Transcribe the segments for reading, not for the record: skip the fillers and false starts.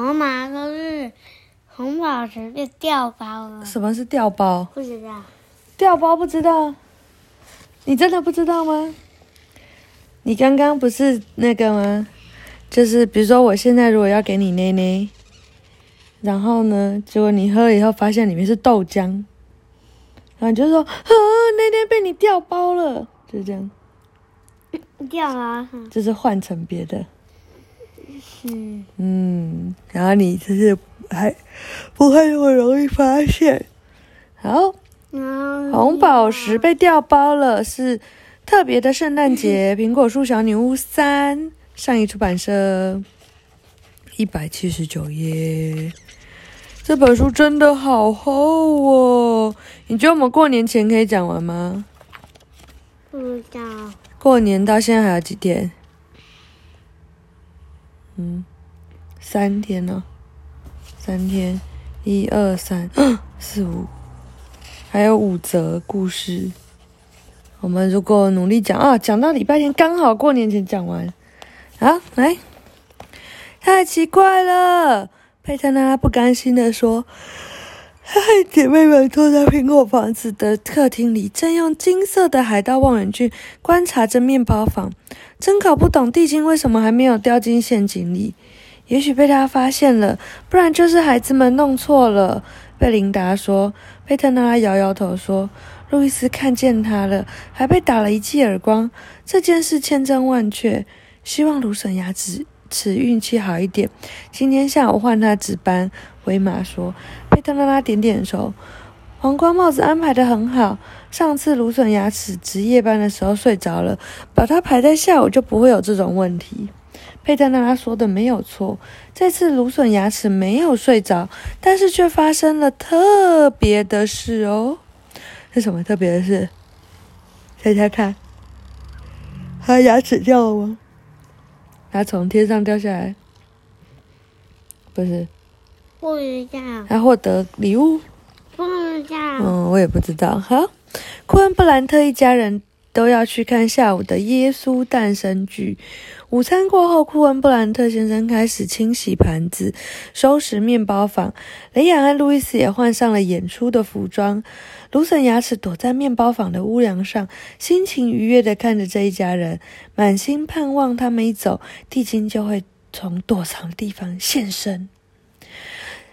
河马都是红宝石的掉包了。什么是掉包？不知道。掉包不知道？你真的不知道吗？你刚刚不是那个吗？就是比如说，我现在如果要给你奶奶，然后呢，结果你喝了以后发现里面是豆浆，然后你就说：“啊，奶奶被你掉包了。”就是这样。掉啊！就是换成别的。然后你就是还不会那么容易发现。好，红宝石被掉包了，是特别的圣诞节。苹果树小女巫3，上一出版社，179页。这本书真的好厚哦！你觉得我们过年前可以讲完吗？不知道。过年到现在还有几天？3天呢、3天，1、2、3、4、5，还有5则故事。我们如果努力讲啊，讲到礼拜天刚好过年前讲完。好，来，太奇怪了！佩特娜不甘心地说：“姐妹们坐在苹果房子的客厅里，正用金色的海盗望远镜观察着面包房。真搞不懂地精为什么还没有掉进陷阱里。也许被他发现了，不然就是孩子们弄错了。”贝琳达说。佩特娜摇摇头说：“路易斯看见他了，还被打了一记耳光。这件事千真万确。”希望芦笋牙齿运气好一点。今天下午换他值班，维玛说。佩特拉拉点点头。皇冠帽子安排得很好。上次芦笋牙齿值夜班的时候睡着了，把它排在下午就不会有这种问题。佩特拉拉说的没有错。这次芦笋牙齿没有睡着，但是却发生了特别的事哦。是什么特别的事？猜猜看。他牙齿掉了吗？他从天上掉下来，不是？不知道。他获得礼物？不知道。我也不知道。好，库恩布兰特一家人都要去看下午的耶稣诞生剧。午餐过后，库恩布兰特先生开始清洗盘子，收拾面包房。雷亚和路易斯也换上了演出的服装。芦笋牙齿躲在面包房的屋梁上，心情愉悦地看着这一家人，满心盼望他们一走，地精就会从躲藏地方现身。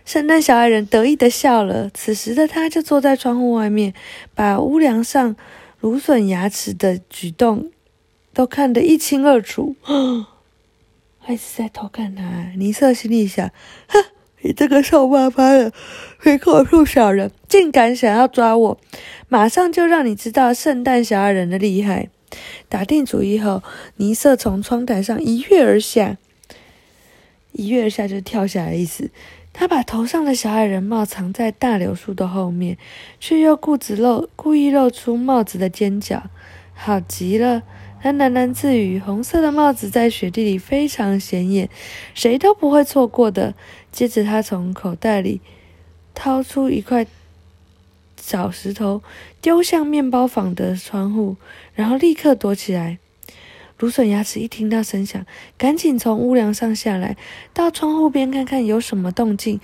圣诞小矮人得意地笑了，此时的他就坐在窗户外面，把屋梁上芦笋牙齿的举动都看得一清二楚。他一直在偷看他。尼瑟心里想：哼，你这个臭巴巴的苹果树小人，竟敢想要抓我，马上就让你知道圣诞小矮人的厉害！打定主意后，尼瑟从窗台上一跃而下，就是跳下来的意思。他把头上的小矮人帽藏在大柳树的后面，却又故意露出帽子的尖角，好极了。他喃喃自语，红色的帽子在雪地里非常显眼，谁都不会错过的。接着他从口袋里掏出一块小石头，丢向面包房的窗户，然后立刻躲起来。芦笋牙齿一听到声响，赶紧从屋梁上下来，到窗户边看看有什么动静。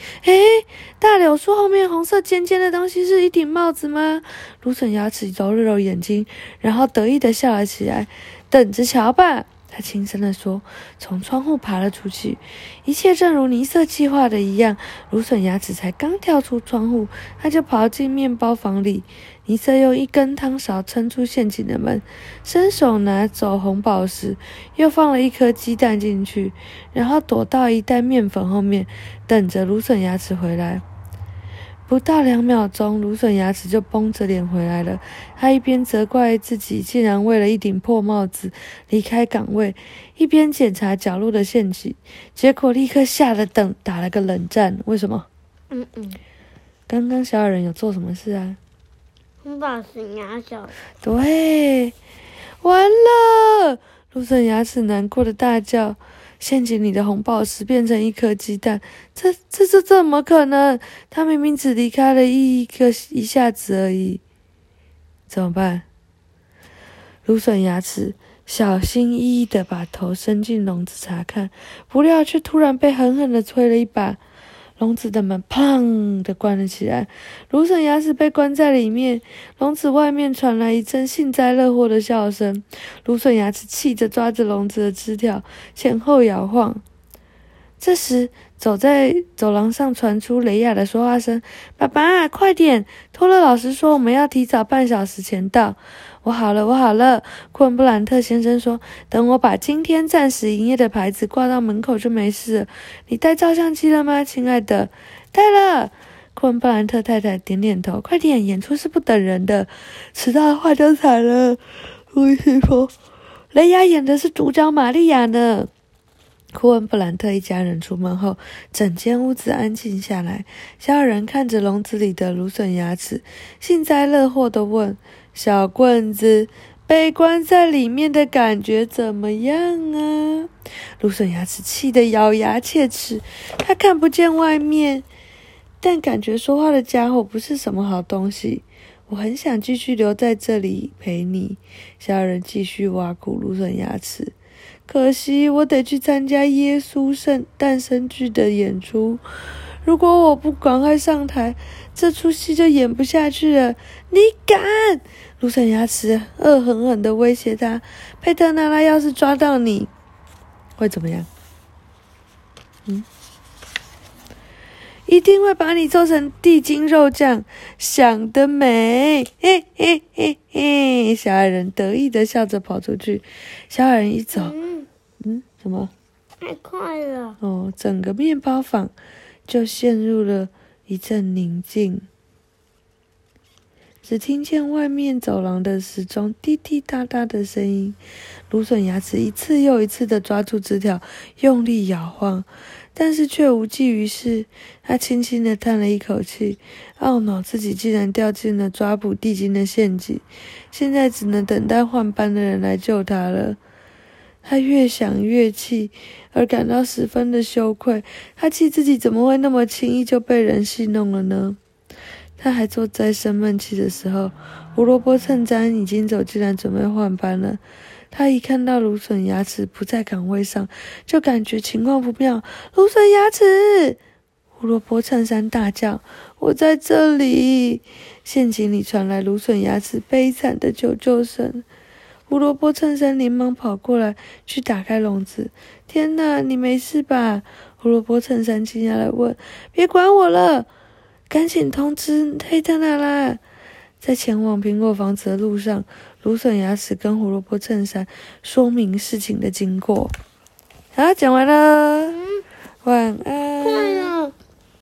大柳树后面红色尖尖的东西是一顶帽子吗？芦笋牙齿揉了揉眼睛，然后得意地笑了起来。等着瞧吧，他轻声地说，从窗户爬了出去。一切正如尼瑟计划的一样，芦笋牙齿才刚跳出窗户，他就跑进面包房里。尼瑟用一根汤勺撑住陷阱的门，伸手拿走红宝石，又放了一颗鸡蛋进去，然后躲到一袋面粉后面，等着芦笋牙齿回来。不到2秒钟，芦笋牙齿就绷着脸回来了。他一边责怪自己竟然为了一顶破帽子离开岗位，一边检查角落的陷阱，结果立刻吓得打了个冷战。为什么？刚刚小矮人有做什么事啊？红宝石拿走。对，完了！芦笋牙齿难过的大叫。陷阱里的红宝石变成一颗鸡蛋，这怎么可能？他明明只离开了一下子而已。怎么办？芦笋牙齿小心翼翼地把头伸进笼子查看，不料却突然被狠狠地推了一把。笼子的门砰地关了起来，芦笋牙齿被关在里面。笼子外面传来一阵幸灾乐祸的笑声，芦笋牙齿气着抓着笼子的枝条前后摇晃。这时，走在走廊上传出雷亚的说话声：“爸爸，快点！托勒老师说我们要提早半小时前到。”“我好了，我好了。”昆布兰特先生说：“等我把今天暂时营业的牌子挂到门口就没事了。你带照相机了吗，亲爱的？”“带了。”昆布兰特太太点点头。“快点，演出是不等人的，迟到的话就惨了。”路易斯说：“雷亚演的是独角玛利亚呢。”库恩布兰特一家人出门后，整间屋子安静下来。小人看着笼子里的芦笋牙齿，幸灾乐祸地问：“小棍子，被关在里面的感觉怎么样啊？”芦笋牙齿气得咬牙切齿，他看不见外面，但感觉说话的家伙不是什么好东西。“我很想继续留在这里陪你。”小人继续挖苦芦笋牙齿。“可惜我得去参加耶稣圣诞生剧的演出，如果我不赶快上台，这出戏就演不下去了。”“你敢！”芦笋牙齿恶狠狠地威胁他。“佩特娜拉要是抓到你，会怎么样？一定会把你做成地精肉酱，想得美！”“嘿嘿嘿嘿！”小矮人得意地笑着跑出去。小矮人一走，什么？太快了！整个面包坊就陷入了一阵宁静，只听见外面走廊的时钟滴滴答答的声音。芦笋牙齿一次又一次地抓住枝条，用力摇晃，但是却无济于事。他轻轻地叹了一口气，懊恼自己竟然掉进了抓捕地精的陷阱，现在只能等待换班的人来救他了。他越想越气，而感到十分的羞愧。他气自己怎么会那么轻易就被人戏弄了呢？他还坐在生闷气的时候，胡萝卜衬衫已经走进来准备换班了。他一看到芦笋牙齿不在岗位上，就感觉情况不妙。“芦笋牙齿！”胡萝卜衬衫大叫：“我在这里！”陷阱里传来芦笋牙齿悲惨的求救声。胡萝卜衬衫连忙跑过来，去打开笼子。“天哪，你没事吧？”胡萝卜衬衫惊讶地问。“别管我了，赶紧通知黑特娜拉。”在前往苹果房子的路上，芦笋牙齿跟胡萝卜衬衫说明事情的经过。好，讲完了，晚安。